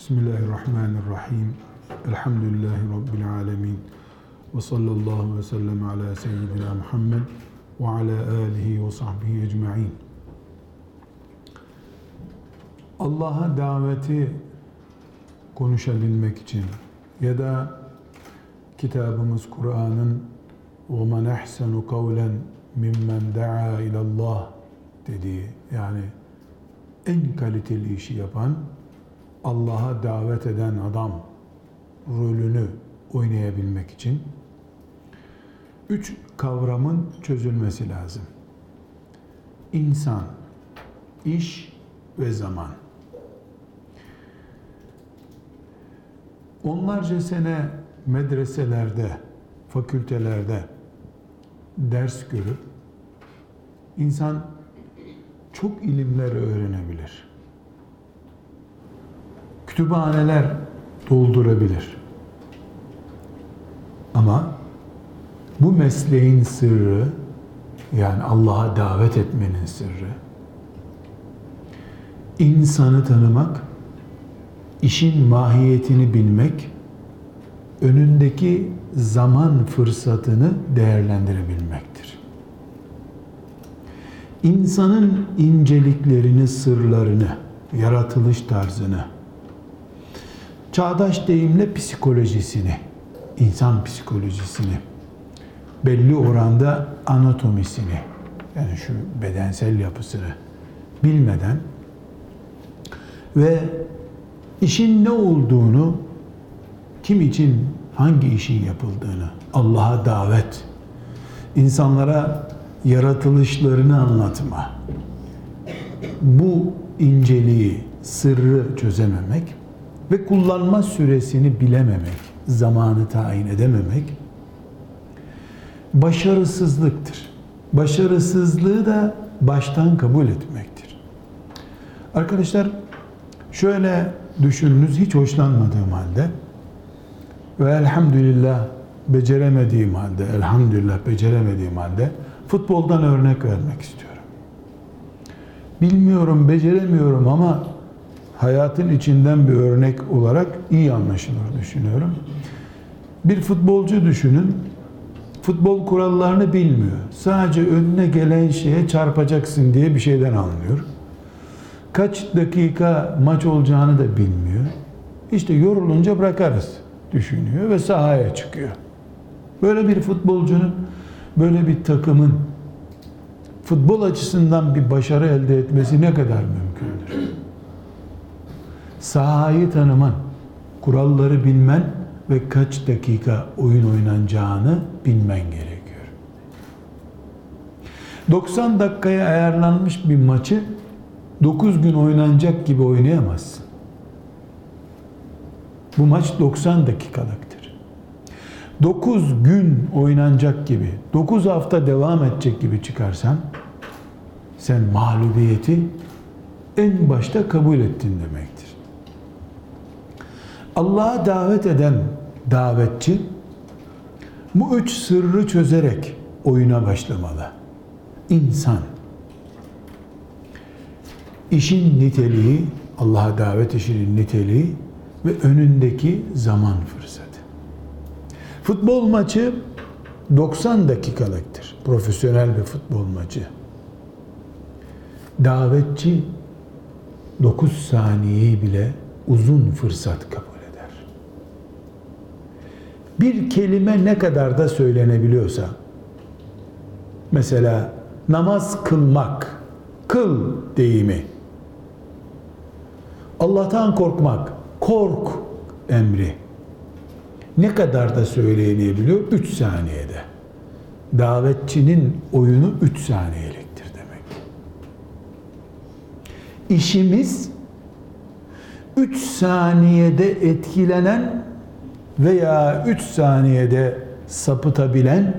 Bismillahirrahmanirrahim. Elhamdülillahi Rabbil alemin. Ve sallallahu ve sellem ala seyyidina Muhammed ve ala alihi ve sahbihi ecma'in. Allah'a daveti konuşabilmek için ya da kitabımız Kur'an'ın وَمَنْ اَحْسَنُ قَوْلًا مِمَّنْ دَعَا اِلَى اللّٰهِ dediği, yani en kaliteli işi yapan, Allah'a davet eden adam rolünü oynayabilmek için 3 kavramın çözülmesi lazım. İnsan, iş ve zaman. Onlarca sene medreselerde, fakültelerde ders görüp insan çok ilimler öğrenebilir. Kütüphaneler doldurabilir. Ama bu mesleğin sırrı, yani Allah'a davet etmenin sırrı, insanı tanımak, işin mahiyetini bilmek, önündeki zaman fırsatını değerlendirebilmektir. İnsanın inceliklerini, sırlarını, yaratılış tarzını, çağdaş deyimle psikolojisini, insan psikolojisini, belli oranda anatomisini, yani şu bedensel yapısını bilmeden ve işin ne olduğunu, kim için, hangi işin yapıldığını, Allah'a davet, insanlara yaratılışlarını anlatma, bu inceliği, sırrı çözememek ve kullanma süresini bilememek, zamanı tayin edememek başarısızlıktır. Başarısızlığı da baştan kabul etmektir. Arkadaşlar, şöyle düşününüz, hiç hoşlanmadığım halde ve elhamdülillah beceremediğim halde futboldan örnek vermek istiyorum. Bilmiyorum, beceremiyorum ama hayatın içinden bir örnek olarak iyi anlaşılır düşünüyorum. Bir futbolcu düşünün, futbol kurallarını bilmiyor. Sadece önüne gelen şeye çarpacaksın diye bir şeyden anlıyor. Kaç dakika maç olacağını da bilmiyor. İşte yorulunca bırakarız düşünüyor ve sahaya çıkıyor. Böyle bir futbolcunun, böyle bir takımın futbol açısından bir başarı elde etmesi ne kadar mümkündür? Sahayı tanıman, kuralları bilmen ve kaç dakika oyun oynanacağını bilmen gerekiyor. 90 dakikaya ayarlanmış bir maçı 9 gün oynanacak gibi oynayamazsın. Bu maç 90 dakikalıktır. 9 gün oynanacak gibi, 9 hafta devam edecek gibi çıkarsan, sen mağlubiyeti en başta kabul ettin demektir. Allah'a davet eden davetçi, bu 3 sırrı çözerek oyuna başlamalı. İnsan, işin niteliği, Allah'a davet işinin niteliği ve önündeki zaman fırsatı. Futbol maçı 90 dakikalıktır. Profesyonel bir futbol maçı. Davetçi 9 saniyeyi bile uzun fırsat kabul eder. Bir kelime ne kadar da söylenebiliyorsa, mesela namaz kılmak, kıl deyimi, Allah'tan korkmak, kork emri ne kadar da söylenebiliyor? 3 saniyede. Davetçinin oyunu 3 saniyeliktir demek. İşimiz 3 saniyede etkilenen veya 3 saniyede sapıtabilen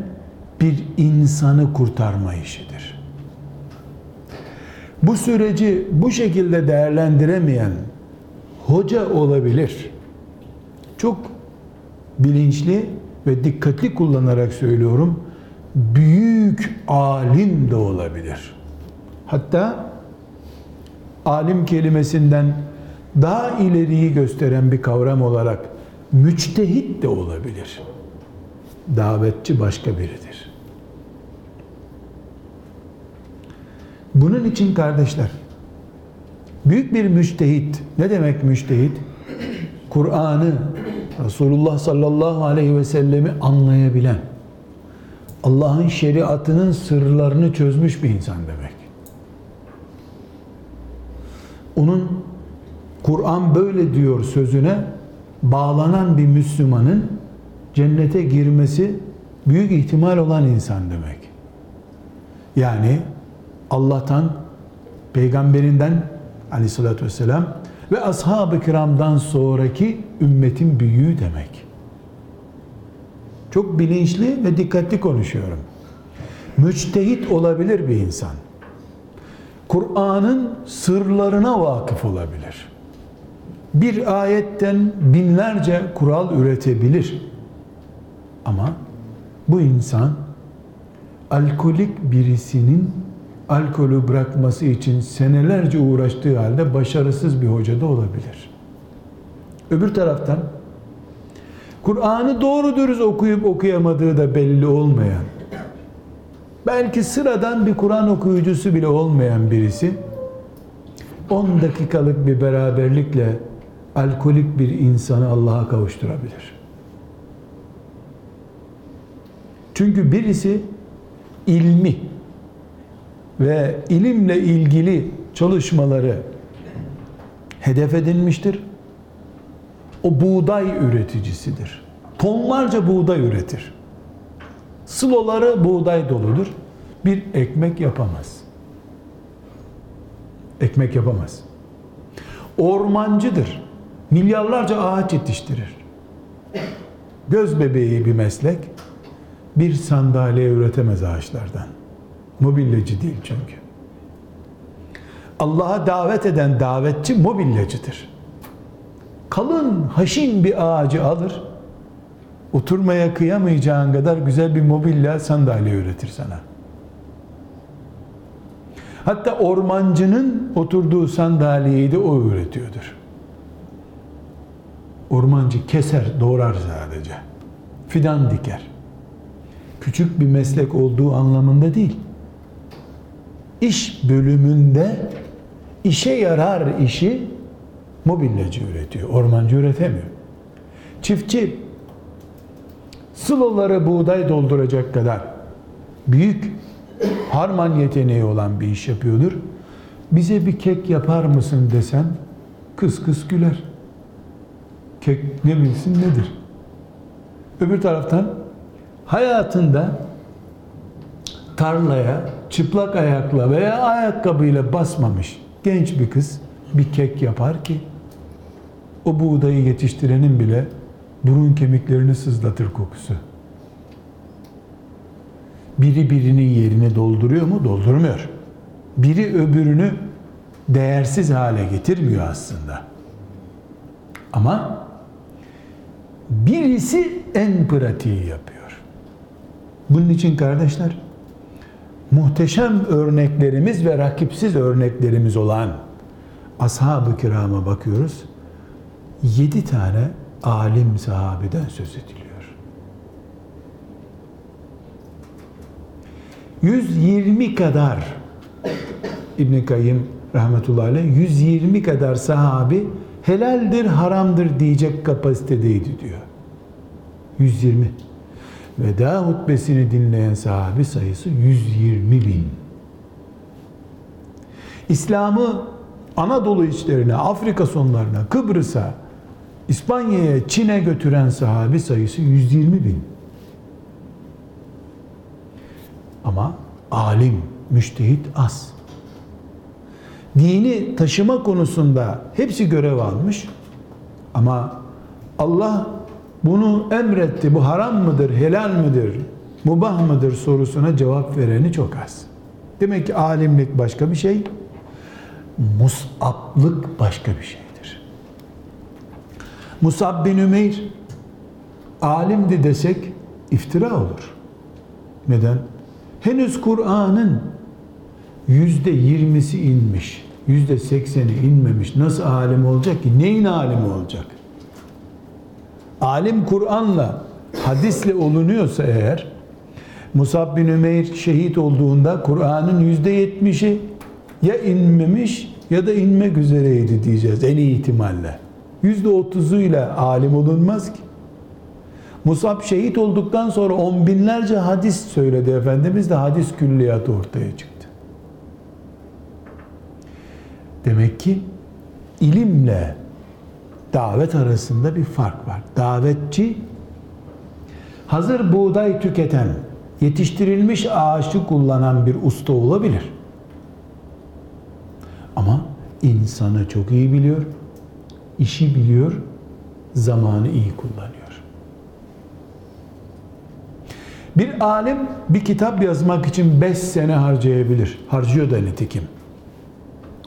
bir insanı kurtarma işidir. Bu süreci bu şekilde değerlendiremeyen hoca olabilir. Çok bilinçli ve dikkatli kullanarak söylüyorum. Büyük alim de olabilir. Hatta alim kelimesinden daha ileriyi gösteren bir kavram olarak müçtehit de olabilir. Davetçi başka biridir. Bunun için kardeşler, büyük bir müçtehit, ne demek müçtehit? Kur'an'ı, Resulullah sallallahu aleyhi ve sellemi anlayabilen, Allah'ın şeriatının sırlarını çözmüş bir insan demek. Onun Kur'an böyle diyor sözüne bağlanan bir Müslümanın cennete girmesi büyük ihtimal olan insan demek. Yani Allah'tan, peygamberinden aleyhissalatü vesselam ve ashab-ı kiramdan sonraki ümmetin büyüğü demek. Çok bilinçli ve dikkatli konuşuyorum. Müçtehit olabilir bir insan. Kur'an'ın sırlarına vakıf olabilir. Bir ayetten binlerce kural üretebilir. Ama bu insan alkolik birisinin alkolü bırakması için senelerce uğraştığı halde başarısız bir hoca da olabilir. Öbür taraftan Kur'an'ı doğru dürüst okuyup okuyamadığı da belli olmayan, belki sıradan bir Kur'an okuyucusu bile olmayan birisi 10 dakikalık bir beraberlikle alkolik bir insanı Allah'a kavuşturabilir. Çünkü birisi ilmi ve ilimle ilgili çalışmaları hedef edinmiştir. O buğday üreticisidir. Tonlarca buğday üretir. Sıloları buğday doludur. Bir ekmek yapamaz. Ekmek yapamaz. Ormancıdır. Milyarlarca ağaç yetiştirir. Göz bebeği bir meslek. Bir sandalye üretemez ağaçlardan. Mobilyacı değil çünkü. Allah'a davet eden davetçi mobilyacıdır. Kalın, haşin bir ağacı alır, oturmaya kıyamayacağın kadar güzel bir mobilya, sandalye üretir sana. Hatta ormancının oturduğu sandalyeyi de o üretiyordur. Ormancı keser, doğrar sadece. Fidan diker. Küçük bir meslek olduğu anlamında değil. İş bölümünde işe yarar işi mobilyacı üretiyor, ormancı üretemiyor. Çiftçi sıloları buğday dolduracak kadar büyük harman yeteneği olan bir iş yapıyordur. Bize bir kek yapar mısın desen kıs kıs güler. Kek ne bilsin nedir? Öbür taraftan hayatında tarlaya çıplak ayakla veya ayakkabıyla basmamış genç bir kız bir kek yapar ki o buğdayı yetiştirenin bile burun kemiklerini sızlatır kokusu. Biri birinin yerini dolduruyor mu? Doldurmuyor. Biri öbürünü değersiz hale getirmiyor aslında. Ama birisi en pratiği yapıyor. Bunun için kardeşler, muhteşem örneklerimiz ve rakipsiz örneklerimiz olan ashab-ı kirama bakıyoruz. 7 tane alim sahabeden söz ediliyor. 120 kadar İbn-i Kayyim rahmetullahi aleyh 120 kadar sahabi helaldir, haramdır diyecek kapasitedeydi diyor. 120. Veda hutbesini dinleyen sahabi sayısı 120.000. İslam'ı Anadolu içlerine, Afrika sonlarına, Kıbrıs'a, İspanya'ya, Çin'e götüren sahabi sayısı 120.000. Ama alim, müçtehit az. Dini taşıma konusunda hepsi görev almış. Ama Allah bunu emretti, bu haram mıdır, helal midir, mubah mıdır sorusuna cevap vereni çok az. Demek ki alimlik başka bir şey, musablık başka bir şeydir. Musab bin Ümeyr alimdi desek iftira olur. Neden? Henüz Kur'an'ın %20'si inmiş, %80'i inmemiş. Nasıl alim olacak ki? Neyin alimi olacak? Alim Kur'an'la, hadisle olunuyorsa eğer, Musab bin Ümeyr şehit olduğunda Kur'an'ın %70'i ya inmemiş ya da inmek üzereydi diyeceğiz en iyi ihtimalle. %30'uyla alim olunmaz ki. Musab şehit olduktan sonra on binlerce hadis söyledi Efendimiz de hadis külliyatı ortaya çıktı. Demek ki ilimle davet arasında bir fark var. Davetçi hazır buğday tüketen, yetiştirilmiş ağaçı kullanan bir usta olabilir. Ama insanı çok iyi biliyor, işi biliyor, zamanı iyi kullanıyor. Bir alim bir kitap yazmak için 5 sene harcayabilir. Harcıyor da nitekim.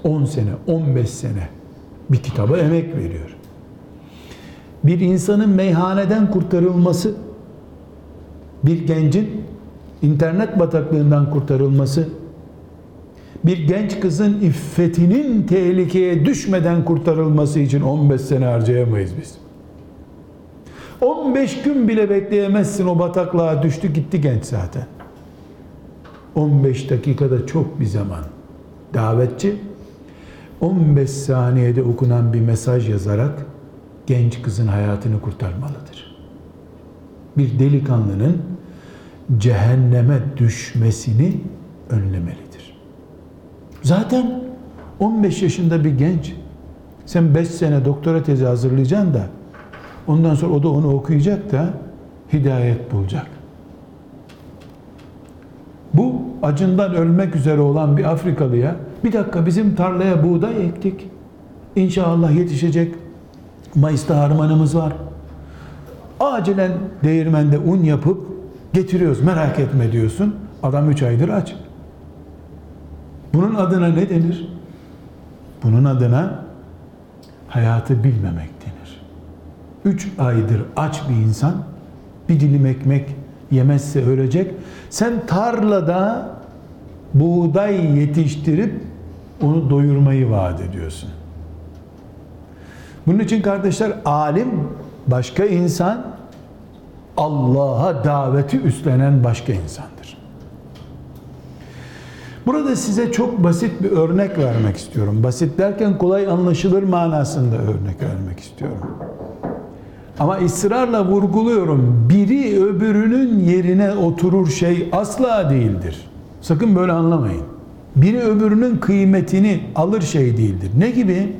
10 sene, 15 sene bir kitaba emek veriyor. Bir insanın meyhaneden kurtarılması, bir gencin internet bataklığından kurtarılması, bir genç kızın iffetinin tehlikeye düşmeden kurtarılması için 15 sene harcayamayız biz. 15 gün bile bekleyemezsin, o bataklığa düştü gitti genç zaten. 15 dakikada çok bir zaman. Davetçi 15 saniyede okunan bir mesaj yazarak genç kızın hayatını kurtarmalıdır. Bir delikanlının cehenneme düşmesini önlemelidir. Zaten 15 yaşında bir genç, sen 5 sene doktora tezi hazırlayacaksın da ondan sonra o da onu okuyacak da hidayet bulacak. Bu acından ölmek üzere olan bir Afrikalıya, bir dakika bizim tarlaya buğday ektik, İnşallah yetişecek, Mayıs'ta harmanımız var, acilen değirmende un yapıp getiriyoruz, merak etme diyorsun. Adam 3 aydır aç. Bunun adına ne denir? Bunun adına hayatı bilmemek denir. 3 aydır aç bir insan, bir dilim ekmek yemezse ölecek. Sen tarlada buğday yetiştirip onu doyurmayı vaat ediyorsun. Bunun için kardeşler, alim başka insan, Allah'a daveti üstlenen başka insandır. Burada size çok basit bir örnek vermek istiyorum. Basit derken kolay anlaşılır manasında örnek vermek istiyorum. Ama ısrarla vurguluyorum, biri öbürünün yerine oturur şey asla değildir. Sakın böyle anlamayın. Biri öbürünün kıymetini alır şey değildir. Ne gibi?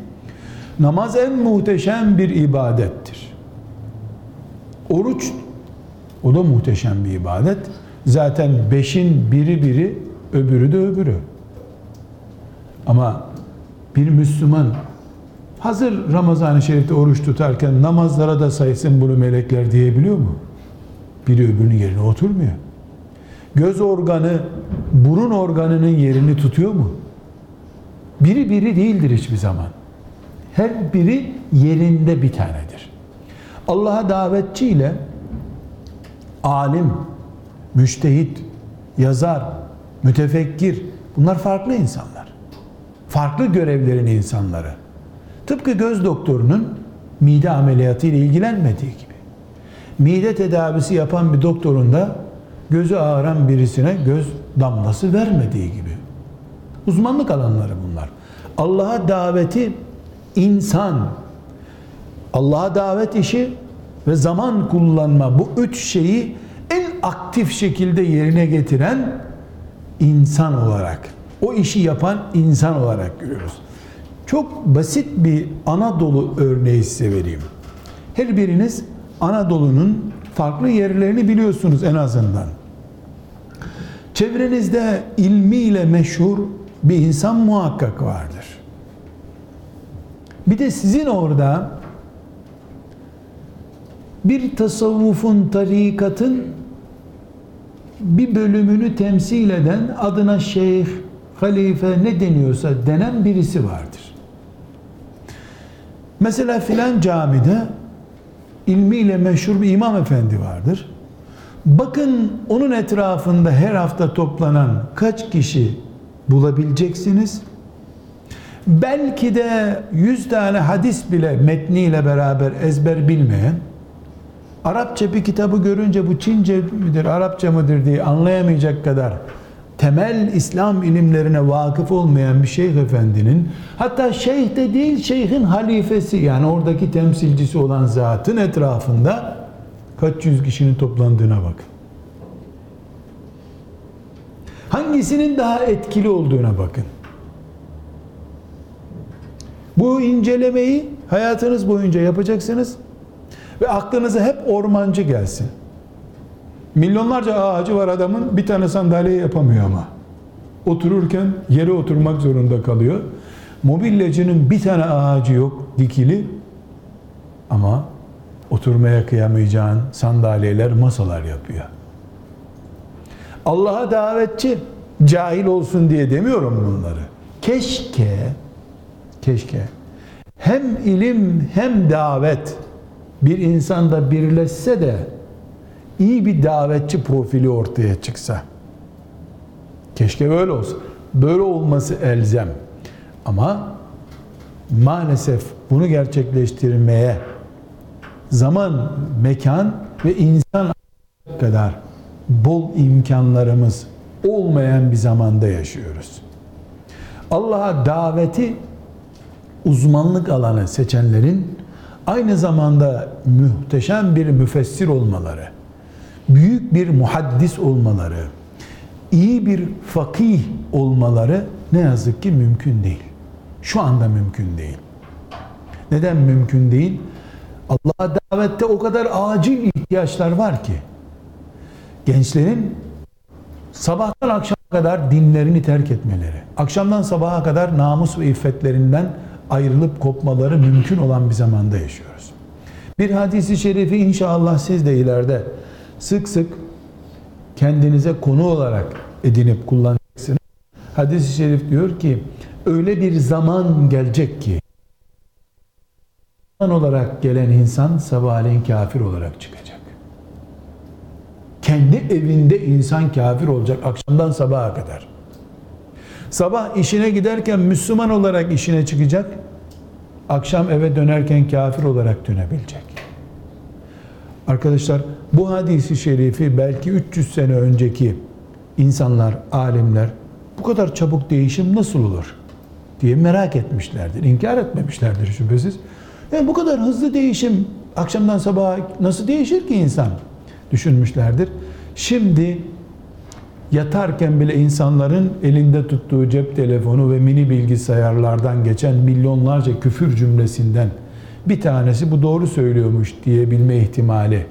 Namaz en muhteşem bir ibadettir. Oruç, o da muhteşem bir ibadet. Zaten 5'in biri, öbürü de öbürü. Ama bir Müslüman hazır Ramazan-ı Şerif'te oruç tutarken namazlara da saysın bunu melekler diyebiliyor mu? Biri öbürünün yerine oturmuyor. Göz organı, burun organının yerini tutuyor mu? Biri değildir hiçbir zaman. Her biri yerinde bir tanedir. Allah'a davetçi ile alim, müçtehit, yazar, mütefekkir, bunlar farklı insanlar. Farklı görevlerin insanları. Tıpkı göz doktorunun mide ameliyatı ile ilgilenmediği gibi. Mide tedavisi yapan bir doktorun da gözü ağrıyan birisine göz damlası vermediği gibi. Uzmanlık alanları bunlar. Allah'a daveti insan, Allah'a davet işi ve zaman kullanma, bu 3 şeyi en aktif şekilde yerine getiren insan olarak, o işi yapan insan olarak görüyoruz. Çok basit bir Anadolu örneği size vereyim. Her biriniz Anadolu'nun farklı yerlerini biliyorsunuz en azından. Çevrenizde ilmiyle meşhur bir insan muhakkak vardır. Bir de sizin orada bir tasavvufun, tarikatın bir bölümünü temsil eden, adına şeyh, halife ne deniyorsa denen birisi vardır. Mesela filan camide ilmiyle meşhur bir imam efendi vardır. Bakın onun etrafında her hafta toplanan kaç kişi bulabileceksiniz belki de 100 tane hadis bile metniyle beraber ezber bilmeyen, Arapça bir kitabı görünce bu Çince midir, Arapça mıdır diye anlayamayacak kadar temel İslam ilimlerine vakıf olmayan bir şeyh efendinin, hatta şeyh de değil şeyhin halifesi, yani oradaki temsilcisi olan zatın etrafında kaç yüz kişinin toplandığına bakın. Hangisinin daha etkili olduğuna bakın. Bu incelemeyi hayatınız boyunca yapacaksınız ve aklınıza hep ormancı gelsin. Milyonlarca ağacı var adamın, bir tane sandalye yapamıyor ama. Otururken yere oturmak zorunda kalıyor. Mobilyacının bir tane ağacı yok dikili ama oturmaya kıyamayacağın sandalyeler, masalar yapıyor. Allah'a davetçi cahil olsun diye demiyorum bunları. Keşke hem ilim hem davet bir insanda birleşse de iyi bir davetçi profili ortaya çıksa. Keşke böyle olsa. Böyle olması elzem. Ama maalesef bunu gerçekleştirmeye zaman, mekan ve insan kadar bol imkanlarımız olmayan bir zamanda yaşıyoruz. Allah'a daveti uzmanlık alanı seçenlerin aynı zamanda muhteşem bir müfessir olmaları, büyük bir muhaddis olmaları, iyi bir fakih olmaları ne yazık ki mümkün değil. Şu anda mümkün değil. Neden mümkün değil? Allah'a davette o kadar acil ihtiyaçlar var ki. Gençlerin sabahtan akşama kadar dinlerini terk etmeleri, akşamdan sabaha kadar namus ve iffetlerinden ayrılıp kopmaları mümkün olan bir zamanda yaşıyoruz. Bir hadis-i şerifi inşallah siz de ileride sık sık kendinize konu olarak edinip kullanacaksınız. Hadis-i şerif diyor ki, öyle bir zaman gelecek ki, insan olarak gelen insan sabahleyin kafir olarak çıkacak. Kendi evinde insan kafir olacak akşamdan sabaha kadar. Sabah işine giderken Müslüman olarak işine çıkacak, akşam eve dönerken kafir olarak dönebilecek. Arkadaşlar, bu hadisi şerifi belki 300 sene önceki insanlar, alimler bu kadar çabuk değişim nasıl olur diye merak etmişlerdir, inkar etmemişlerdir şüphesiz. Yani bu kadar hızlı değişim, akşamdan sabaha nasıl değişir ki insan düşünmüşlerdir. Şimdi yatarken bile insanların elinde tuttuğu cep telefonu ve mini bilgisayarlardan geçen milyonlarca küfür cümlesinden bir tanesi bu doğru söylüyormuş diyebilme ihtimali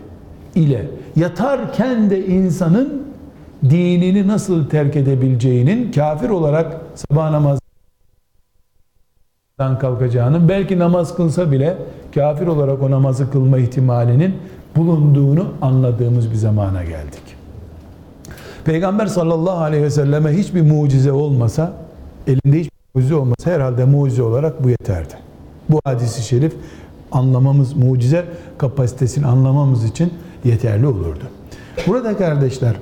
ile yatarken de insanın dinini nasıl terk edebileceğinin, kafir olarak sabah namazdan kalkacağının, belki namaz kılsa bile kafir olarak o namazı kılma ihtimalinin bulunduğunu anladığımız bir zamana geldik. Peygamber sallallahu aleyhi ve selleme hiçbir mucize olmasa, elinde hiçbir mucize olmasa herhalde mucize olarak bu yeterdi. Bu hadis-i şerif anlamamız, mucize kapasitesini anlamamız için yeterli olurdu. Burada kardeşler,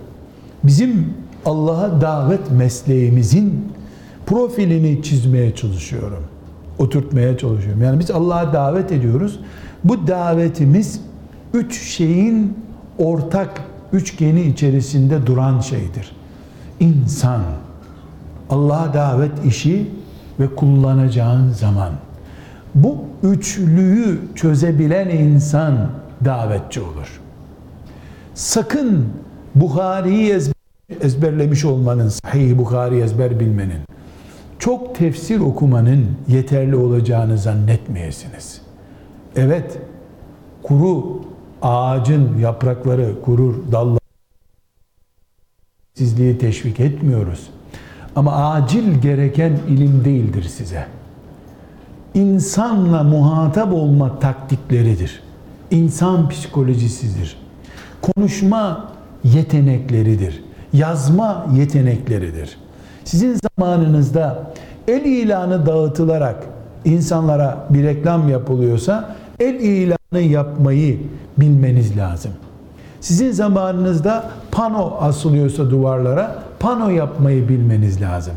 bizim Allah'a davet mesleğimizin profilini çizmeye çalışıyorum. Oturtmaya çalışıyorum. Yani biz Allah'a davet ediyoruz. Bu davetimiz 3 şeyin ortak üçgeni içerisinde duran şeydir. İnsan, Allah'a davet işi ve kullanacağın zaman. Bu üçlüyü çözebilen insan davetçi olur. Sakın Buhari'yi ezberlemiş olmanın, Sahih-i Buhari'yi ezber bilmenin, çok tefsir okumanın yeterli olacağını zannetmeyesiniz. Evet, kuru ağacın yaprakları kurur, dallar, sizliği teşvik etmiyoruz. Ama acil gereken ilim değildir size. İnsanla muhatap olma taktikleridir. İnsan psikolojisidir. Konuşma yetenekleridir. Yazma yetenekleridir. Sizin zamanınızda el ilanı dağıtılarak insanlara bir reklam yapılıyorsa, el ilanı yapmayı bilmeniz lazım. Sizin zamanınızda pano asılıyorsa duvarlara, pano yapmayı bilmeniz lazım.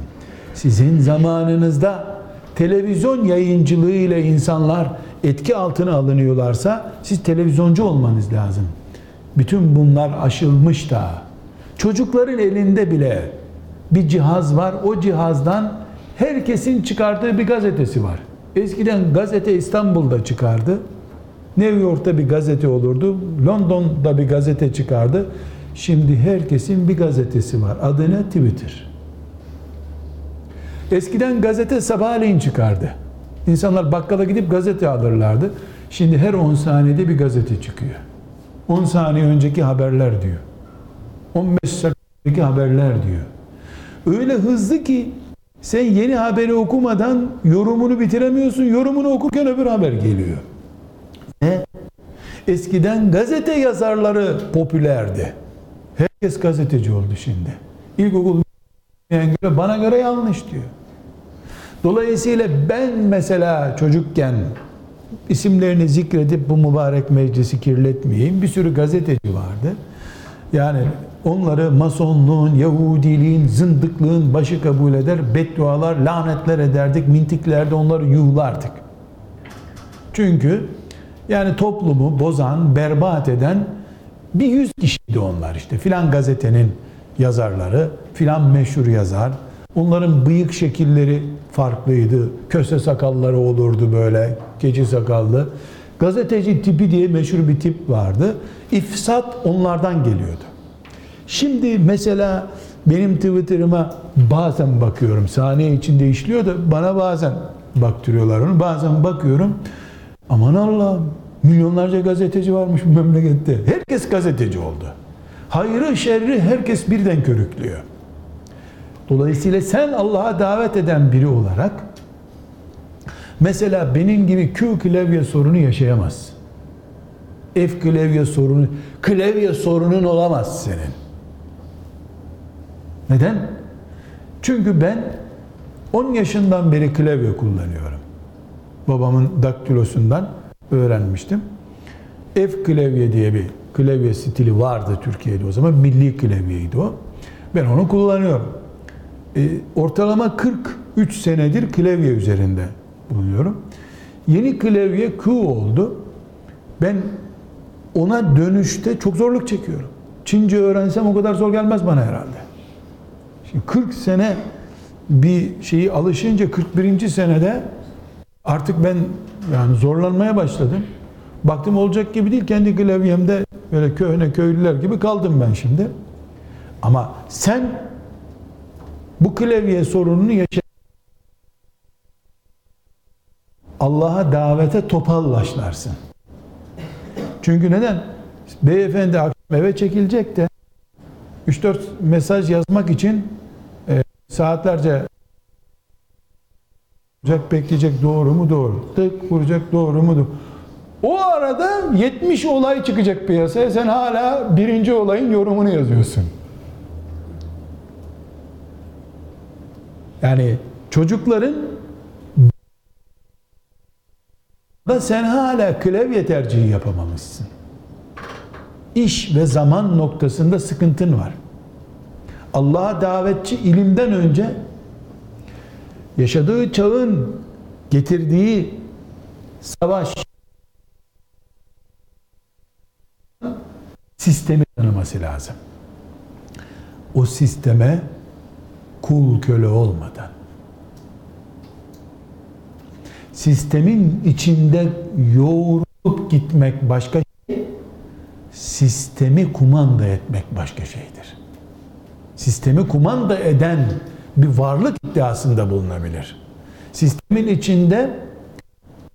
Sizin zamanınızda televizyon yayıncılığıyla insanlar etki altına alınıyorlarsa siz televizyoncu olmanız lazım. Bütün bunlar aşılmış da çocukların elinde bile bir cihaz var. O cihazdan herkesin çıkardığı bir gazetesi var. Eskiden gazete İstanbul'da çıkardı. New York'ta bir gazete olurdu. London'da bir gazete çıkardı. Şimdi herkesin bir gazetesi var. Adı ne? Twitter. Eskiden gazete sabahleyin çıkardı. İnsanlar bakkala gidip gazete alırlardı. Şimdi her 10 saniyede bir gazete çıkıyor. 10 saniye önceki haberler diyor. 15 saniye önceki haberler diyor. Öyle hızlı ki sen yeni haberi okumadan yorumunu bitiremiyorsun. Yorumunu okurken öbür haber geliyor. Eskiden gazete yazarları popülerdi. Herkes gazeteci oldu şimdi. İlkokul göre bana göre yanlış diyor. Dolayısıyla ben mesela çocukken isimlerini zikredip bu mübarek meclisi kirletmeyeyim. Bir sürü gazeteci vardı. Yani onları masonluğun, Yahudiliğin, zındıklığın başı kabul eder, beddualar, lanetler ederdik, mintiklerde onları yuhlardık. Çünkü yani toplumu bozan, berbat eden bir 100 kişiydi onlar işte. Filan gazetenin yazarları, filan meşhur yazar. Onların bıyık şekilleri farklıydı. Köse sakalları olurdu böyle, keçi sakallı. Gazeteci tipi diye meşhur bir tip vardı. İfsat onlardan geliyordu. Şimdi mesela benim Twitter'ıma bazen bakıyorum. Saniye içinde işliyor da bana bazen baktırıyorlar onu. Bazen bakıyorum. Aman Allah'ım, milyonlarca gazeteci varmış bu memlekette. Herkes gazeteci oldu. Hayrı şerri herkes birden körüklüyor. Dolayısıyla sen Allah'a davet eden biri olarak mesela benim gibi Q klavye sorunu yaşayamaz. F klavye sorunun olamaz senin. Neden? Çünkü ben 10 yaşından beri klavye kullanıyorum. Babamın daktilosundan öğrenmiştim. F klavye diye bir klavye stili vardı Türkiye'de o zaman. Milli klavyeydi o. Ben onu kullanıyorum. Ortalama 43 senedir klavye üzerinde bulunuyorum. Yeni klavye Q oldu. Ben ona dönüşte çok zorluk çekiyorum. Çince öğrensem o kadar zor gelmez bana herhalde. Şimdi 40 sene bir şeyi alışınca 41. senede artık ben yani zorlanmaya başladım. Baktım olacak gibi değil. Kendi klavyemde böyle köhne köylüler gibi kaldım ben şimdi. Ama sen bu klavye sorununu yaşa. Allah'a davete topallaşlarsın. Çünkü neden? Beyefendi akşam eve çekilecek de 3-4 mesaj yazmak için saatlerce vuracak, bekleyecek, doğru mu doğru, tık vuracak, doğru mu doğru. O arada 70 olay çıkacak piyasaya, sen hala birinci olayın yorumunu yazıyorsun. Yani çocukların da sen hala klavye tercihi yapamamışsın. İş ve zaman noktasında sıkıntın var. Allah'a davetçi ilimden önce yaşadığı çağın getirdiği savaş sistemi tanıması lazım. O sisteme kul köle olmadan, sistemin içinde yoğrulup gitmek başka şey, sistemi kumanda etmek başka şeydir. Sistemi kumanda eden bir varlık iddiasında bulunabilir. Sistemin içinde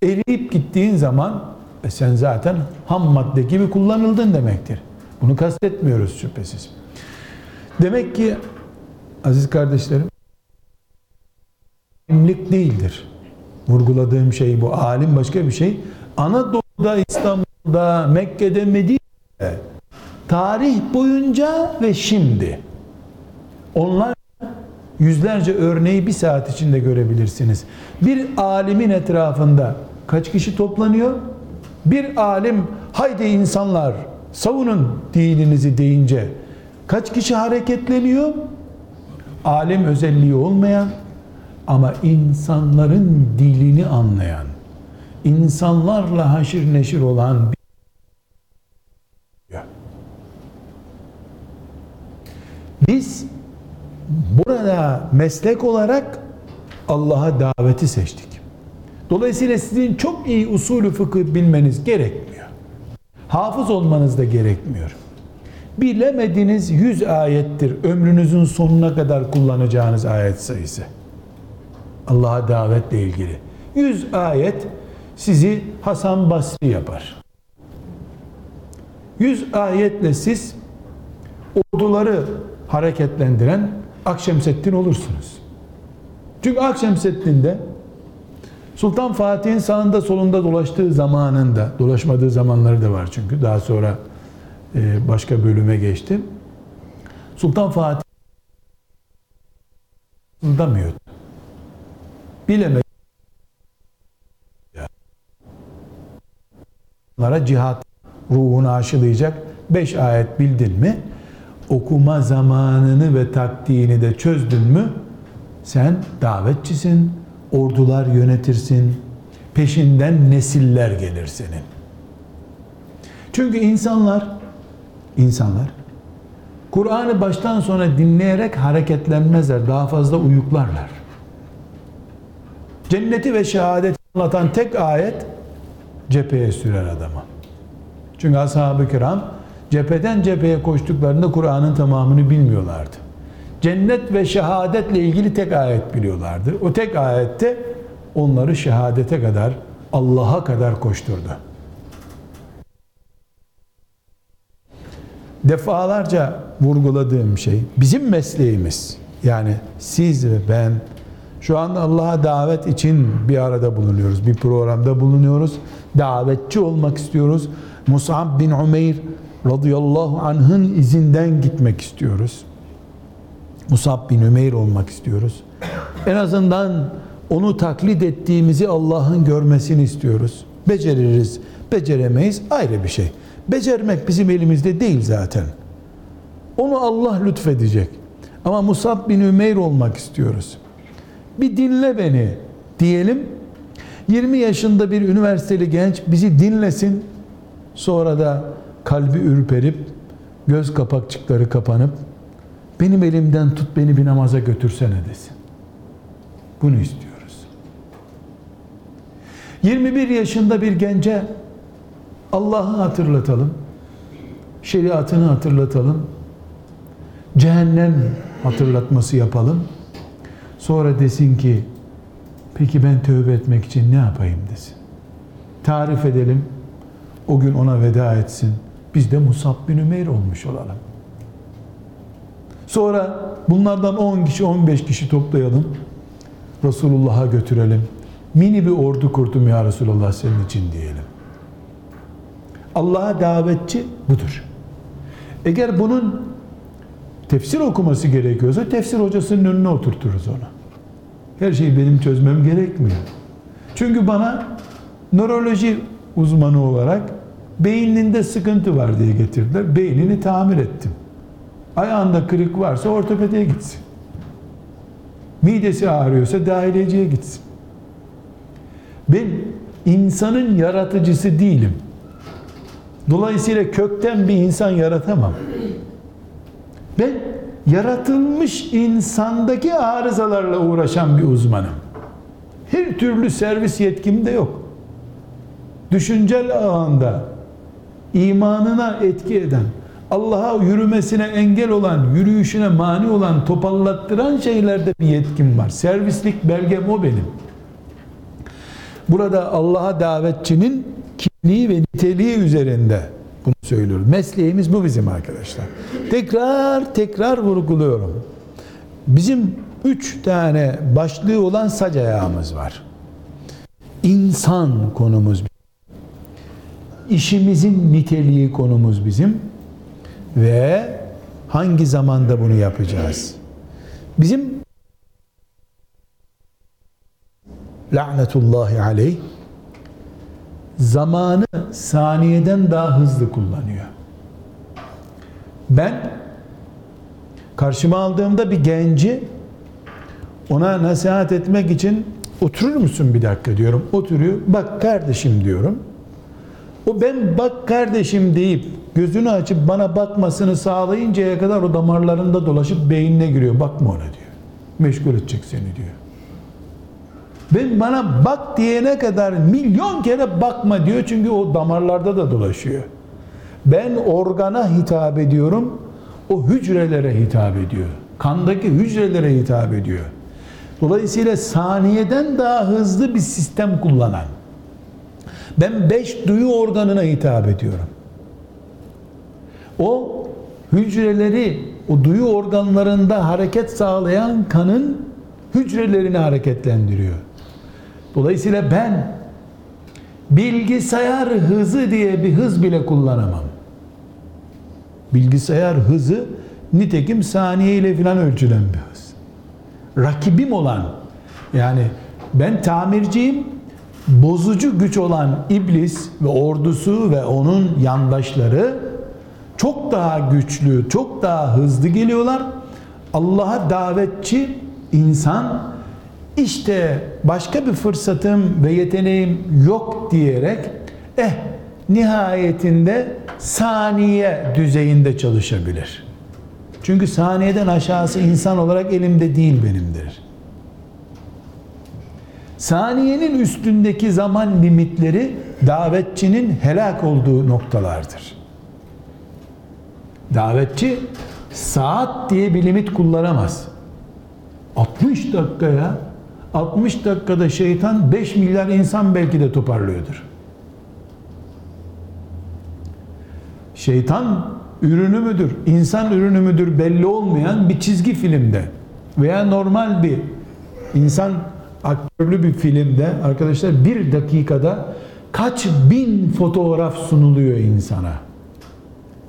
eriyip gittiğin zaman sen zaten ham madde gibi kullanıldın demektir. Bunu kastetmiyoruz şüphesiz. Demek ki aziz kardeşlerim, alimlik değildir. Vurguladığım şey bu. Alim başka bir şey. Anadolu'da, İstanbul'da, Mekke'de, Medine'de tarih boyunca ve şimdi onlar yüzlerce örneği bir saat içinde görebilirsiniz. Bir alimin etrafında kaç kişi toplanıyor? Bir alim haydi insanlar savunun dininizi deyince kaç kişi hareketleniyor? Alim özelliği olmayan, Ama insanların dilini anlayan, insanlarla haşir neşir olan biz burada meslek olarak Allah'a daveti seçtik. Dolayısıyla sizin çok iyi usulü fıkıh bilmeniz gerekmiyor. Hafız olmanız da gerekmiyor. Bilemediğiniz 100 ayettir ömrünüzün sonuna kadar kullanacağınız ayet sayısı. Allah'a davetle ilgili. 100 ayet sizi Hasan Basri yapar. 100 ayetle siz orduları hareketlendiren Akşemseddin olursunuz. Çünkü Akşemseddin'de Sultan Fatih'in sağında solunda dolaştığı zamanında, dolaşmadığı zamanları da var çünkü daha sonra başka bölüme geçtim. Sultan Fatih anlamıyordu. Bilemedi. Onlara cihat ruhunu aşılayacak 5 ayet bildin mi? Okuma zamanını ve taktiğini de çözdün mü? Sen davetçisin, ordular yönetirsin, peşinden nesiller gelir senin. Çünkü insanlar Kur'an'ı baştan sona dinleyerek hareketlenmezler, daha fazla uyuklarlar. Cenneti ve şehadeti anlatan tek ayet cepheye sürer adamı. Çünkü ashab-ı kiram cepheden cepheye koştuklarında Kur'an'ın tamamını bilmiyorlardı. Cennet ve şehadetle ilgili tek ayet biliyorlardı. O tek ayette onları şehadete kadar, Allah'a kadar koşturdu. Defalarca vurguladığım şey, bizim mesleğimiz, yani siz ve ben, şu anda Allah'a davet için bir arada bulunuyoruz, bir programda bulunuyoruz, davetçi olmak istiyoruz. Mus'ab bin Umeyr radıyallahu anh'ın izinden gitmek istiyoruz. Mus'ab bin Umeyr olmak istiyoruz. En azından onu taklit ettiğimizi Allah'ın görmesini istiyoruz. Beceririz, beceremeyiz ayrı bir şey. Becermek bizim elimizde değil zaten. Onu Allah lütfedecek. Ama Mus'ab bin Umeyr olmak istiyoruz. Bir dinle beni diyelim. 20 yaşında bir üniversiteli genç bizi dinlesin. Sonra da kalbi ürperip, göz kapakçıkları kapanıp, benim elimden tut beni bir namaza götürsene desin. Bunu istiyoruz. 21 yaşında bir gence Allah'ı hatırlatalım, şeriatını hatırlatalım, cehennem hatırlatması yapalım. Sonra desin ki, peki ben tövbe etmek için ne yapayım desin. Tarif edelim, o gün ona veda etsin. Biz de Mus'ab bin Umeyr olmuş olalım. Sonra bunlardan 10 kişi, 15 kişi toplayalım. Resulullah'a götürelim. Mini bir ordu kurdum ya Resulullah senin için diyelim. Allah'a davetçi budur. Eğer bunun tefsir okuması gerekiyorsa tefsir hocasının önüne oturturuz onu. Her şeyi benim çözmem gerekmiyor. Çünkü bana nöroloji uzmanı olarak beyninde sıkıntı var diye getirdiler. Beynini tamir ettim. Ayağında kırık varsa ortopediye gitsin. Midesi ağrıyorsa dahiliyeciye gitsin. Ben insanın yaratıcısı değilim. Dolayısıyla kökten bir insan yaratamam. Ben yaratılmış insandaki arızalarla uğraşan bir uzmanım. Her türlü servis yetkim de yok. Düşüncel ağında imanına etki eden, Allah'a yürümesine engel olan, yürüyüşüne mani olan, topallattıran şeylerde bir yetkim var. Servislik belgem o benim. Burada Allah'a davetçinin kimliği ve niteliği üzerinde bunu söylüyorum. Mesleğimiz bu bizim arkadaşlar. Tekrar vurguluyorum. Bizim 3 tane başlığı olan sac ayağımız var. İnsan konumuz bizim. İşimizin niteliği konumuz bizim. Ve hangi zamanda bunu yapacağız? Bizim la'netullahi aleyh zamanı saniyeden daha hızlı kullanıyor. Ben karşıma aldığımda bir genci ona nasihat etmek için oturur musun bir dakika diyorum. Oturuyor. Bak kardeşim diyorum. O ben bak kardeşim deyip gözünü açıp bana bakmasını sağlayıncaya kadar o damarlarında dolaşıp beynine giriyor. Bakma ona diyor. Meşgul edecek seni diyor. Ben bana bak diyene kadar milyon kere bakma diyor. Çünkü o damarlarda da dolaşıyor. Ben organa hitap ediyorum. O hücrelere hitap ediyor. Kandaki hücrelere hitap ediyor. Dolayısıyla saniyeden daha hızlı bir sistem kullanan. Ben 5 duyu organına hitap ediyorum. O hücreleri, o duyu organlarında hareket sağlayan kanın hücrelerini hareketlendiriyor. Dolayısıyla ben bilgisayar hızı diye bir hız bile kullanamam. Bilgisayar hızı nitekim saniye ile filan ölçülen bir hız. Rakibim olan, yani ben tamirciyim, bozucu güç olan iblis ve ordusu ve onun yandaşları çok daha güçlü, çok daha hızlı geliyorlar. Allah'a davetçi insan işte başka bir fırsatım ve yeteneğim yok diyerek nihayetinde saniye düzeyinde çalışabilir. Çünkü saniyeden aşağısı insan olarak elimde değil benimdir. Saniyenin üstündeki zaman limitleri davetçinin helak olduğu noktalardır. Davetçi saat diye bir limit kullanamaz. 60 dakikaya, 60 dakikada şeytan 5 milyar insan belki de toparlıyordur. Şeytan ürünü müdür, insan ürünü müdür belli olmayan bir çizgi filmde veya normal bir insan aktörlü bir filmde arkadaşlar bir dakikada kaç bin fotoğraf sunuluyor insana.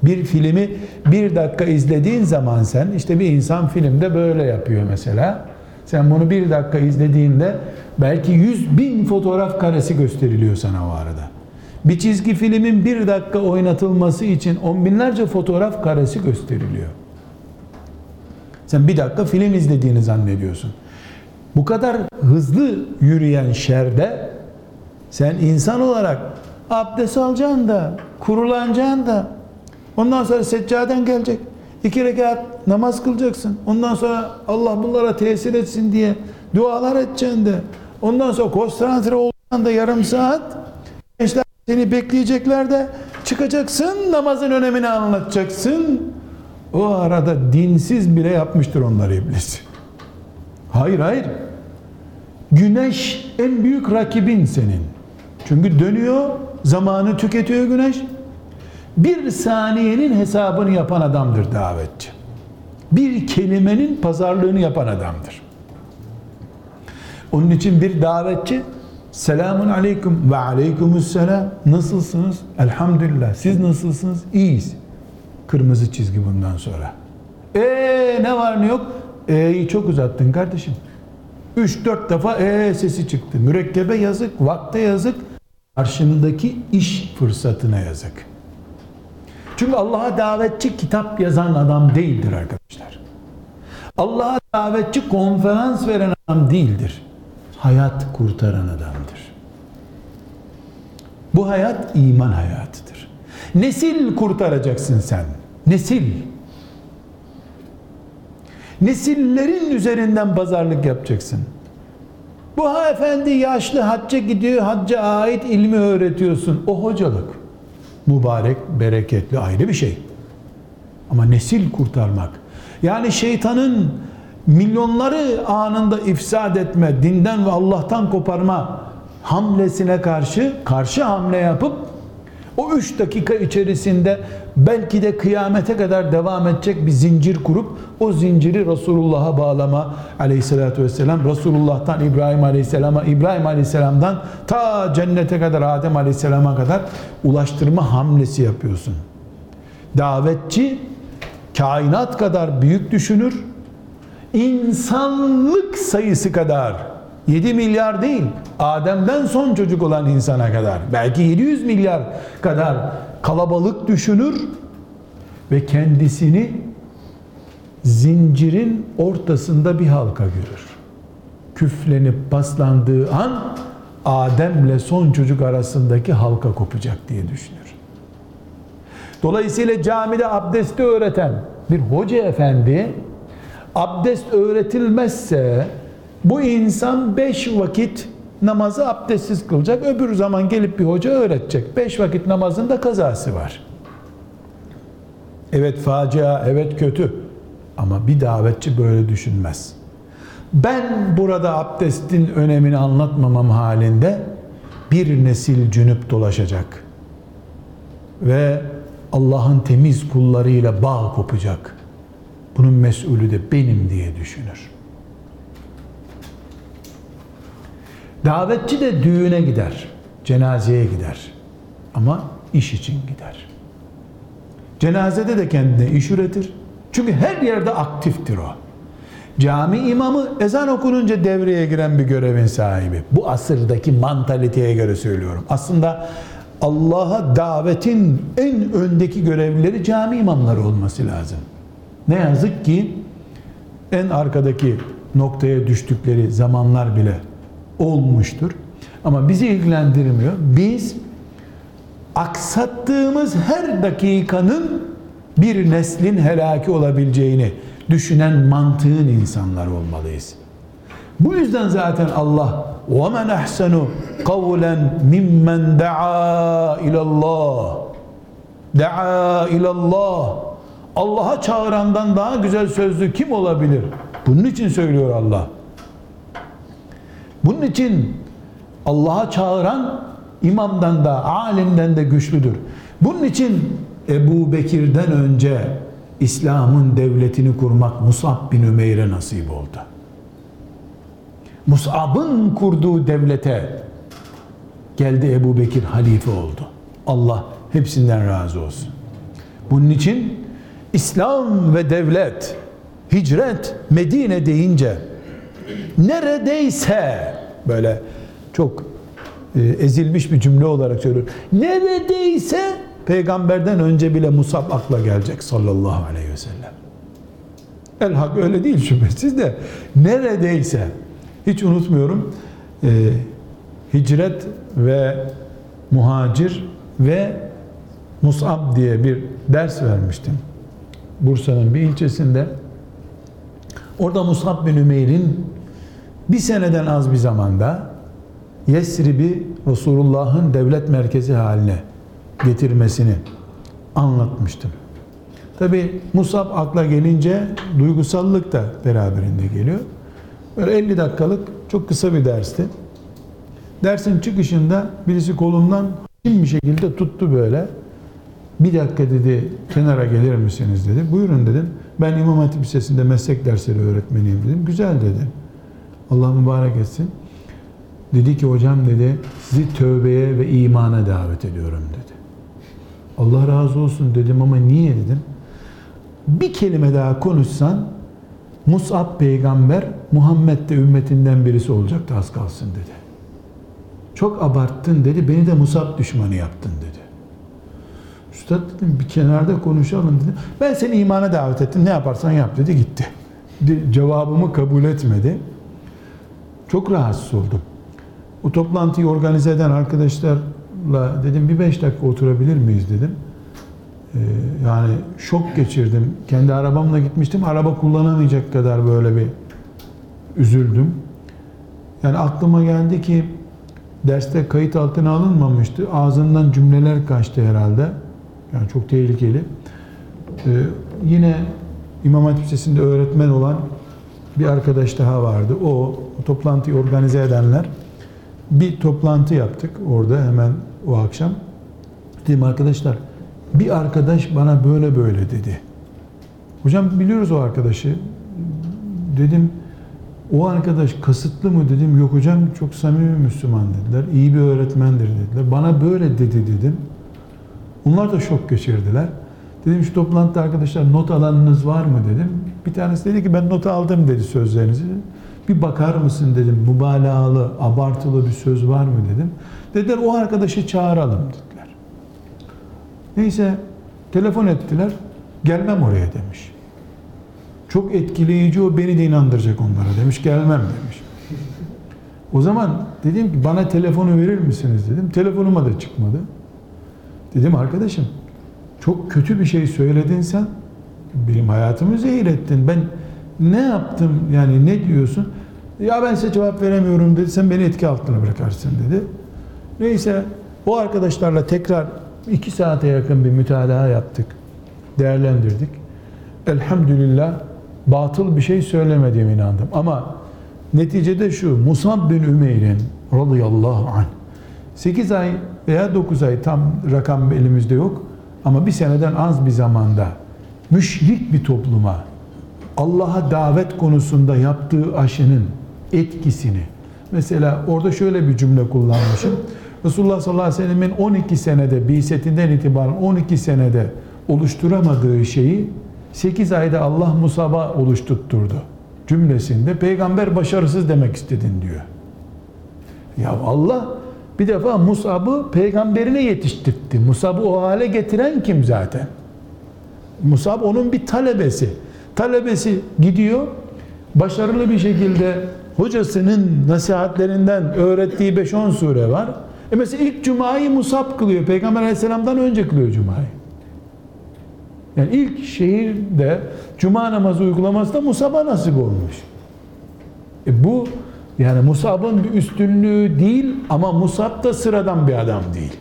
Bir filmi bir dakika izlediğin zaman sen işte bir insan filmde böyle yapıyor mesela. Sen bunu bir dakika izlediğinde belki 100.000 fotoğraf karesi gösteriliyor sana o arada. Bir çizgi filmin bir dakika oynatılması için 10 binlerce fotoğraf karesi gösteriliyor. Sen bir dakika film izlediğini zannediyorsun. Bu kadar hızlı yürüyen şerde sen insan olarak abdest alacaksın da, kurulanacaksın da, ondan sonra seccaden gelecek. 2 rekat namaz kılacaksın. Ondan sonra Allah bunlara tesir etsin diye dualar edeceksin de. Ondan sonra konsantre olacaksın da yarım saat. Gençler seni bekleyecekler de çıkacaksın, namazın önemini anlatacaksın. O arada dinsiz bile yapmıştır onları iblis. Hayır. Güneş en büyük rakibin senin. Çünkü dönüyor, zamanı tüketiyor güneş. Bir saniyenin hesabını yapan adamdır davetçi. Bir kelimenin pazarlığını yapan adamdır. Onun için bir davetçi, selamun aleyküm ve aleykümüsselam. Nasılsınız? Elhamdülillah. Siz nasılsınız? İyiyiz. Kırmızı çizgi bundan sonra. Ne var ne yok? Çok uzattın kardeşim. 3-4 defa sesi çıktı. Mürekkebe yazık, vakte yazık, karşındaki iş fırsatına yazık. Çünkü Allah'a davetçi kitap yazan adam değildir arkadaşlar. Allah'a davetçi konferans veren adam değildir. Hayat kurtaran adamdır. Bu hayat iman hayatıdır. Nesil kurtaracaksın sen. Nesil. Nesillerin üzerinden pazarlık yapacaksın. Bu efendi yaşlı hacca gidiyor, hacca ait ilmi öğretiyorsun. O hocalık. Mübarek, bereketli ayrı bir şey. Ama nesil kurtarmak. Yani şeytanın milyonları anında ifsad etme, dinden ve Allah'tan koparma hamlesine karşı hamle yapıp o 3 dakika içerisinde belki de kıyamete kadar devam edecek bir zincir kurup o zinciri Resulullah'a bağlama aleyhissalatü vesselam, Resulullah'tan İbrahim aleyhisselama, İbrahim aleyhisselamdan ta cennete kadar Adem aleyhisselama kadar ulaştırma hamlesi yapıyorsun. Davetçi kainat kadar büyük düşünür, insanlık sayısı kadar 7 milyar değil, Adem'den son çocuk olan insana kadar, belki 700 milyar kadar kalabalık düşünür ve kendisini zincirin ortasında bir halka görür. küflenip paslandığı an Adem'le son çocuk arasındaki halka kopacak diye düşünür. Dolayısıyla camide abdesti öğreten bir hoca efendi abdest öğretilmezse bu insan 5 vakit namazı abdestsiz kılacak. Öbür zaman gelip bir hoca öğretecek. 5 vakit namazın da kazası var. Evet facia, evet kötü. Ama bir davetçi böyle düşünmez. Ben burada abdestin önemini anlatmamam halinde bir nesil cünüp dolaşacak. Ve Allah'ın temiz kullarıyla bağ kopacak. Bunun mesulü de benim diye düşünür. Davetçi de düğüne gider, cenazeye gider. Ama iş için gider. Cenazede de kendine iş üretir. Çünkü her yerde aktiftir o. Cami imamı ezan okununca devreye giren bir görevin sahibi. Bu asırdaki mantaliteye göre söylüyorum. Aslında Allah'a davetin en öndeki görevlileri cami imamları olması lazım. Ne yazık ki en arkadaki noktaya düştükleri zamanlar bile olmuştur. Ama bizi ilgilendirmiyor. Biz aksattığımız her dakikanın bir neslin helaki olabileceğini düşünen mantığın insanlar olmalıyız. Bu yüzden zaten Allah وَمَنْ اَحْسَنُ قَوْلًا مِمَّنْ دَعَا اِلَى اللّٰهِ دَعَا اِلَى اللّٰهِ Allah'a çağırandan daha güzel sözlü kim olabilir? Bunun için söylüyor Allah. Bunun için Allah'a çağıran imamdan da, alimden de güçlüdür. Bunun için Ebu Bekir'den önce İslam'ın devletini kurmak Mus'ab bin Ümeyr'e nasip oldu. Mus'ab'ın kurduğu devlete geldi Ebu Bekir halife oldu. Allah hepsinden razı olsun. Bunun için İslam ve devlet, hicret, Medine deyince neredeyse böyle çok ezilmiş bir cümle olarak söylüyorum. Neredeyse Peygamberden önce bile Mus'ab akla gelecek sallallahu aleyhi ve sellem. Elhak öyle değil şüphesiz de neredeyse hiç unutmuyorum hicret ve muhacir ve Mus'ab diye bir ders vermiştim. Bursa'nın bir ilçesinde. Orada Mus'ab bin Ümeyr'in bir seneden az bir zamanda Yesrib'i Resulullah'ın devlet merkezi haline getirmesini anlatmıştım. Tabi Mus'ab akla gelince duygusallık da beraberinde geliyor. Böyle 50 dakikalık çok kısa bir dersti. Dersin çıkışında birisi kolumdan bir şekilde tuttu böyle. Bir dakika dedi, kenara gelir misiniz dedi. Buyurun dedim. Ben İmam Hatip Lisesi'nde meslek dersleri öğretmeniyim dedim. Güzel dedi. Allah mübarek etsin. Dedi ki hocam dedi, sizi tövbeye ve imana davet ediyorum dedi. Allah razı olsun dedim ama niye dedim. Bir kelime daha konuşsan Mus'ab peygamber Muhammed de ümmetinden birisi olacaktı az kalsın dedi. Çok abarttın dedi, beni de Mus'ab düşmanı yaptın dedi. Üstad dedim bir kenarda konuşalım dedi. Ben seni imana davet ettim, ne yaparsan yap dedi gitti. Cevabımı kabul etmedi. Çok rahatsız oldum. O toplantıyı organize eden arkadaşlarla dedim bir 5 dakika oturabilir miyiz dedim. Yani şok geçirdim. Kendi arabamla gitmiştim. Araba kullanamayacak kadar böyle bir üzüldüm. Yani aklıma geldi ki derste kayıt altına alınmamıştı. Ağzından cümleler kaçtı herhalde. Yani çok tehlikeli. Yine İmam Hatip Lisesi'nde öğretmen olan bir arkadaş daha vardı. O toplantıyı organize edenler. Bir toplantı yaptık orada hemen o akşam. Dedim arkadaşlar, bir arkadaş bana böyle böyle dedi. Hocam biliyoruz o arkadaşı. Dedim, o arkadaş kasıtlı mı dedim. Yok hocam çok samimi Müslüman dediler. İyi bir öğretmendir dediler. Bana böyle dedi dedim. Onlar da şok geçirdiler. Dedim şu toplantıda arkadaşlar not alanınız var mı dedim. Bir tanesi dedi ki ben not aldım dedi sözlerinizi. Bir bakar mısın dedim, mübalağalı, abartılı bir söz var mı dedim. Dediler o arkadaşı çağıralım dediler. Neyse telefon ettiler, gelmem oraya demiş. Çok etkileyici o, beni de inandıracak onlara demiş, gelmem demiş. O zaman dedim ki bana telefonu verir misiniz dedim. Telefonuma da çıkmadı. Dedim arkadaşım çok kötü bir şey söyledin sen. Benim hayatımı zehir ettin. Ben ne yaptım yani ne diyorsun? Ya ben size cevap veremiyorum dedi. Sen beni etki altına bırakarsın dedi. Neyse o arkadaşlarla tekrar 2 saate yakın bir mütalaa yaptık. Değerlendirdik. Elhamdülillah batıl bir şey söylemediğime inandım. Ama neticede şu, Musab bin Ümeyr'in radıyallahu anh 8 ay veya 9 ay tam rakam elimizde yok ama bir seneden az bir zamanda müşrik bir topluma Allah'a davet konusunda yaptığı aşının etkisini mesela orada şöyle bir cümle kullanmışım. Resulullah sallallahu aleyhi ve sellemin 12 senede bi'setinden itibaren 12 senede oluşturamadığı şeyi 8 ayda Allah Musab'a oluşturtturdu. Cümlesinde peygamber başarısız demek istedin diyor. Ya Allah bir defa Musab'ı peygamberine yetiştirtti. Musab'ı o hale getiren kim zaten? Musab onun bir talebesi. Talebesi gidiyor, başarılı bir şekilde hocasının nasihatlerinden öğrettiği 5-10 sure var. Mesela ilk cumayı Musab kılıyor. Peygamber aleyhisselamdan önce kılıyor cumayı. Yani ilk şehirde cuma namazı uygulaması da Musab'a nasip olmuş. Bu yani Musab'ın bir üstünlüğü değil ama Musab da sıradan bir adam değil.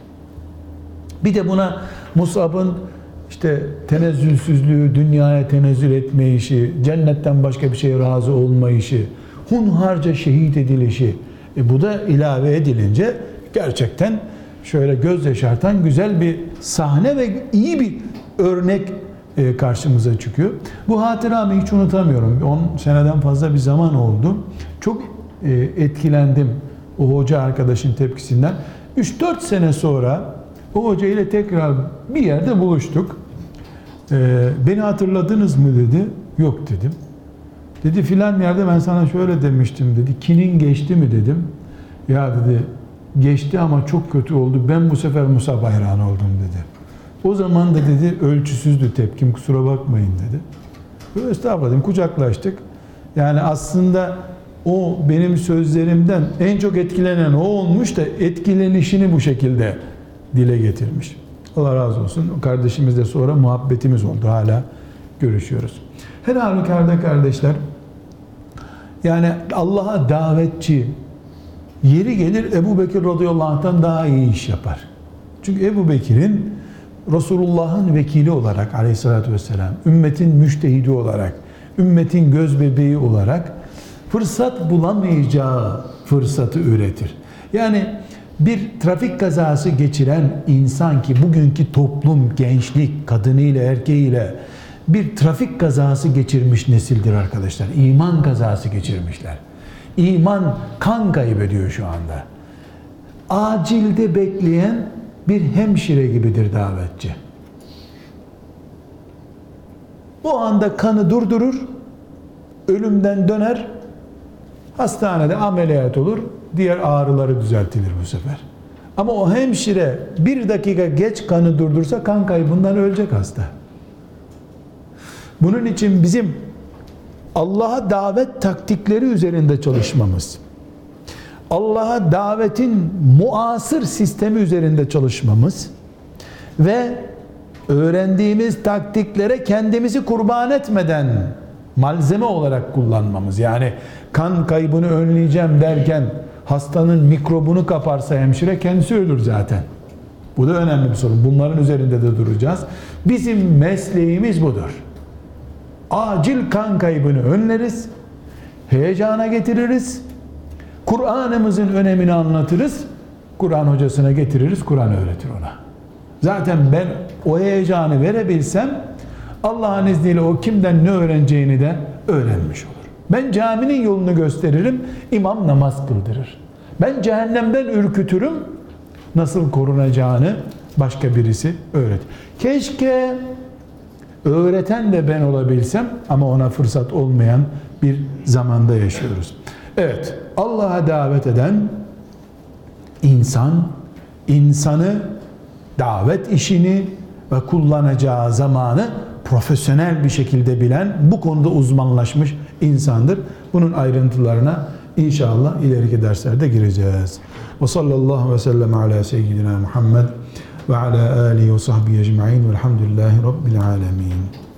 Bir de buna Musab'ın işte tenezzülsüzlüğü, dünyaya tenezzül etmeyişi, cennetten başka bir şeye razı olmayışı, hunharca şehit edilişi, bu da ilave edilince gerçekten şöyle göz yaşartan güzel bir sahne ve iyi bir örnek karşımıza çıkıyor. Bu hatıramı hiç unutamıyorum. 10 seneden fazla bir zaman oldu. Çok etkilendim o hoca arkadaşın tepkisinden. 3-4 sene sonra o hoca ile tekrar bir yerde buluştuk. Beni hatırladınız mı dedi. Yok dedim. Dedi filan yerde ben sana şöyle demiştim dedi. Kinin geçti mi dedim. Ya dedi geçti ama çok kötü oldu. Ben bu sefer Musa bayrağına oldum dedi. O zaman da dedi ölçüsüzdü tepkim kusura bakmayın dedi. Böyle estağfurullah dedim, kucaklaştık. Yani aslında o benim sözlerimden en çok etkilenen o olmuş da etkilenişini bu şekilde dile getirmiş. Allah razı olsun. O kardeşimizle sonra muhabbetimiz oldu. Hala görüşüyoruz. Her halükarda kardeşler yani Allah'a davetçi yeri gelir Ebu Bekir radıyallahu anh'tan daha iyi iş yapar. Çünkü Ebu Bekir'in Resulullah'ın vekili olarak aleyhissalatü vesselam, ümmetin müştehidi olarak, ümmetin göz bebeği olarak fırsat bulamayacağı fırsatı üretir. Yani bir trafik kazası geçiren insan ki bugünkü toplum, gençlik, kadınıyla, erkeğiyle bir trafik kazası geçirmiş nesildir arkadaşlar. İman kazası geçirmişler. İman kan kaybediyor şu anda. Acilde bekleyen bir hemşire gibidir davetçi. O anda kanı durdurur, ölümden döner, hastanede ameliyat olur, diğer ağrıları düzeltilir bu sefer. Ama o hemşire 1 dakika geç kanı durdursa kan kaybından ölecek hasta. Bunun için bizim Allah'a davet taktikleri üzerinde çalışmamız, Allah'a davetin muasır sistemi üzerinde çalışmamız ve öğrendiğimiz taktiklere kendimizi kurban etmeden malzeme olarak kullanmamız. Yani kan kaybını önleyeceğim derken hastanın mikrobunu kaparsa hemşire kendisi ölür zaten. Bu da önemli bir sorun. Bunların üzerinde de duracağız. Bizim mesleğimiz budur. Acil kan kaybını önleriz, heyecana getiririz, Kur'an'ımızın önemini anlatırız. Kur'an hocasına getiririz. Kur'an öğretir ona. Zaten ben o heyecanı verebilsem Allah'ın izniyle o kimden ne öğreneceğini de öğrenmiş olur. Ben caminin yolunu gösteririm. İmam namaz kıldırır. Ben cehennemden ürkütürüm. Nasıl korunacağını başka birisi öğretir. Keşke öğreten de ben olabilsem ama ona fırsat olmayan bir zamanda yaşıyoruz. Evet, Allah'a davet eden insan, insanı, davet işini ve kullanacağı zamanı profesyonel bir şekilde bilen, bu konuda uzmanlaşmış insandır. Bunun ayrıntılarına İnşallah ileriki derslerde gireceğiz. Ve sallallahu ve sellem ala seyyidina Muhammed ve ala alihi ve sahbihi ecma'in velhamdülillahi rabbil alemin.